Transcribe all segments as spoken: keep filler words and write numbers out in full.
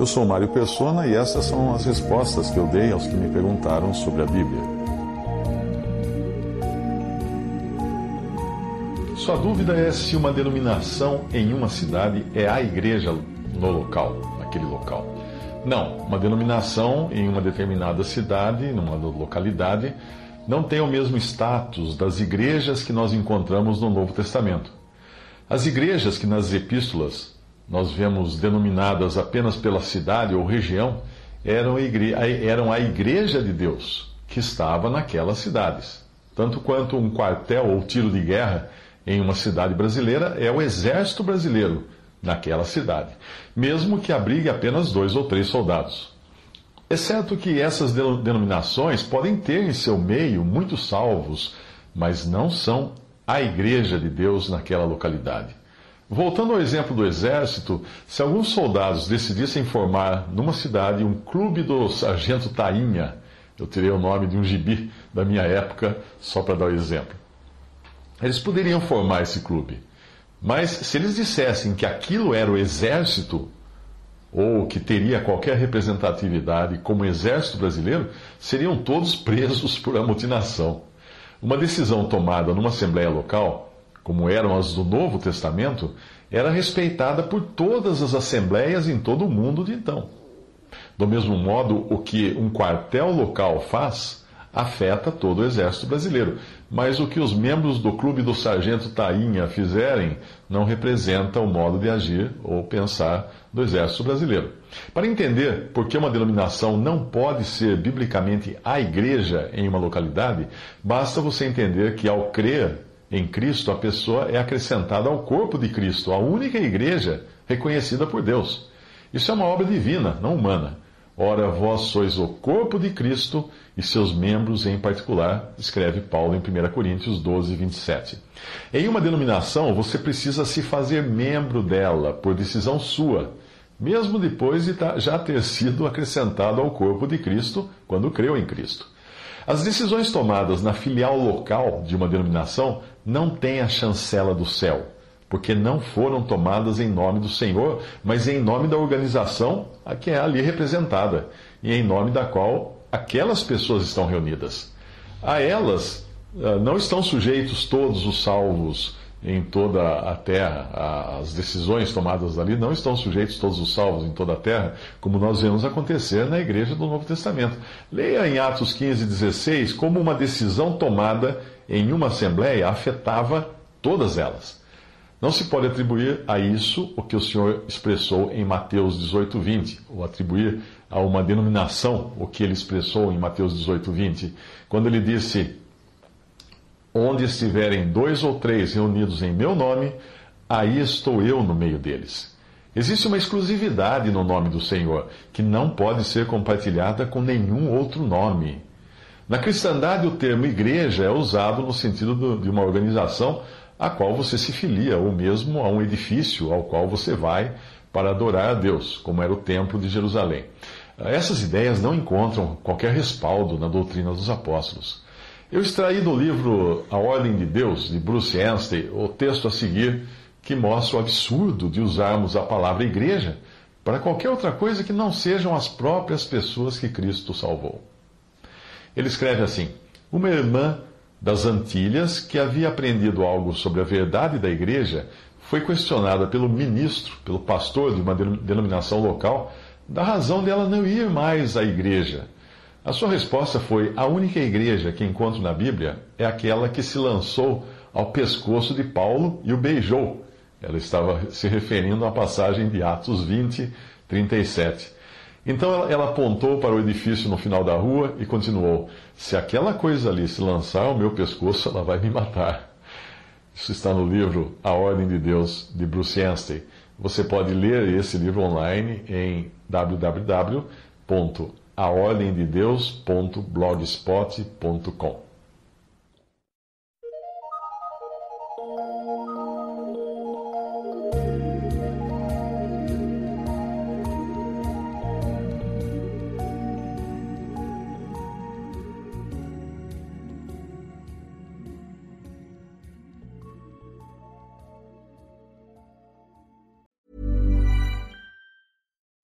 Eu sou Mário Persona e essas são as respostas que eu dei aos que me perguntaram sobre a Bíblia. Sua dúvida é se uma denominação em uma cidade é a igreja no local, naquele local. Não, uma denominação em uma determinada cidade, numa localidade, não tem o mesmo status das igrejas que nós encontramos no Novo Testamento. As igrejas que nas epístolas nós vemos denominadas apenas pela cidade ou região, eram a igreja de Deus, que estava naquelas cidades. Tanto quanto um quartel ou tiro de guerra em uma cidade brasileira é o exército brasileiro naquela cidade, mesmo que abrigue apenas dois ou três soldados. Exceto que essas denominações podem ter em seu meio muitos salvos, mas não são a igreja de Deus naquela localidade. Voltando ao exemplo do exército, se alguns soldados decidissem formar numa cidade um clube do sargento Tainha, eu tirei o nome de um gibi da minha época só para dar o exemplo, eles poderiam formar esse clube. Mas se eles dissessem que aquilo era o exército, ou que teria qualquer representatividade como exército brasileiro, seriam todos presos por amotinação. Uma decisão tomada numa assembleia local, como eram as do Novo Testamento, era respeitada por todas as assembleias em todo o mundo de então. Do mesmo modo, o que um quartel local faz, afeta todo o exército brasileiro. Mas o que os membros do clube do sargento Tainha fizerem, não representa o modo de agir ou pensar do exército brasileiro. Para entender por que uma denominação não pode ser biblicamente a igreja em uma localidade, basta você entender que ao crer em Cristo, a pessoa é acrescentada ao corpo de Cristo, a única igreja reconhecida por Deus. Isso é uma obra divina, não humana. Ora, vós sois o corpo de Cristo e seus membros em particular, escreve Paulo em primeira Coríntios doze, vinte e sete. Em uma denominação, você precisa se fazer membro dela, por decisão sua, mesmo depois de já ter sido acrescentado ao corpo de Cristo, quando creu em Cristo. As decisões tomadas na filial local de uma denominação não têm a chancela do céu, porque não foram tomadas em nome do Senhor, mas em nome da organização a que é ali representada, e em nome da qual aquelas pessoas estão reunidas. A elas não estão sujeitos todos os salvos em toda a terra. As decisões tomadas ali não estão sujeitos todos os salvos em toda a terra, como nós vemos acontecer na igreja do Novo Testamento. Leia em Atos quinze, dezesseis como uma decisão tomada em uma assembleia afetava todas elas. Não se pode atribuir a isso o que o Senhor expressou em Mateus dezoito, vinte, ou atribuir a uma denominação o que ele expressou em Mateus dezoito, vinte, quando ele disse: onde estiverem dois ou três reunidos em meu nome, aí estou eu no meio deles. Existe uma exclusividade no nome do Senhor, que não pode ser compartilhada com nenhum outro nome. Na cristandade, o termo igreja é usado no sentido do, de uma organização a qual você se filia, ou mesmo a um edifício ao qual você vai para adorar a Deus, como era o templo de Jerusalém. Essas ideias não encontram qualquer respaldo na doutrina dos apóstolos. Eu extraí do livro A Ordem de Deus, de Bruce Anstey, o texto a seguir, que mostra o absurdo de usarmos a palavra igreja para qualquer outra coisa que não sejam as próprias pessoas que Cristo salvou. Ele escreve assim: uma irmã das Antilhas, que havia aprendido algo sobre a verdade da igreja, foi questionada pelo ministro, pelo pastor de uma denominação local, da razão dela não ir mais à igreja. A sua resposta foi: a única igreja que encontro na Bíblia é aquela que se lançou ao pescoço de Paulo e o beijou. Ela estava se referindo à passagem de Atos vinte, trinta e sete. Então ela apontou para o edifício no final da rua e continuou: se aquela coisa ali se lançar ao meu pescoço, ela vai me matar. Isso está no livro A Ordem de Deus, de Bruce Anstey. Você pode ler esse livro online em w w w ponto a ordem de deus ponto blogspot ponto com.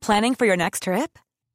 Planning for your next trip?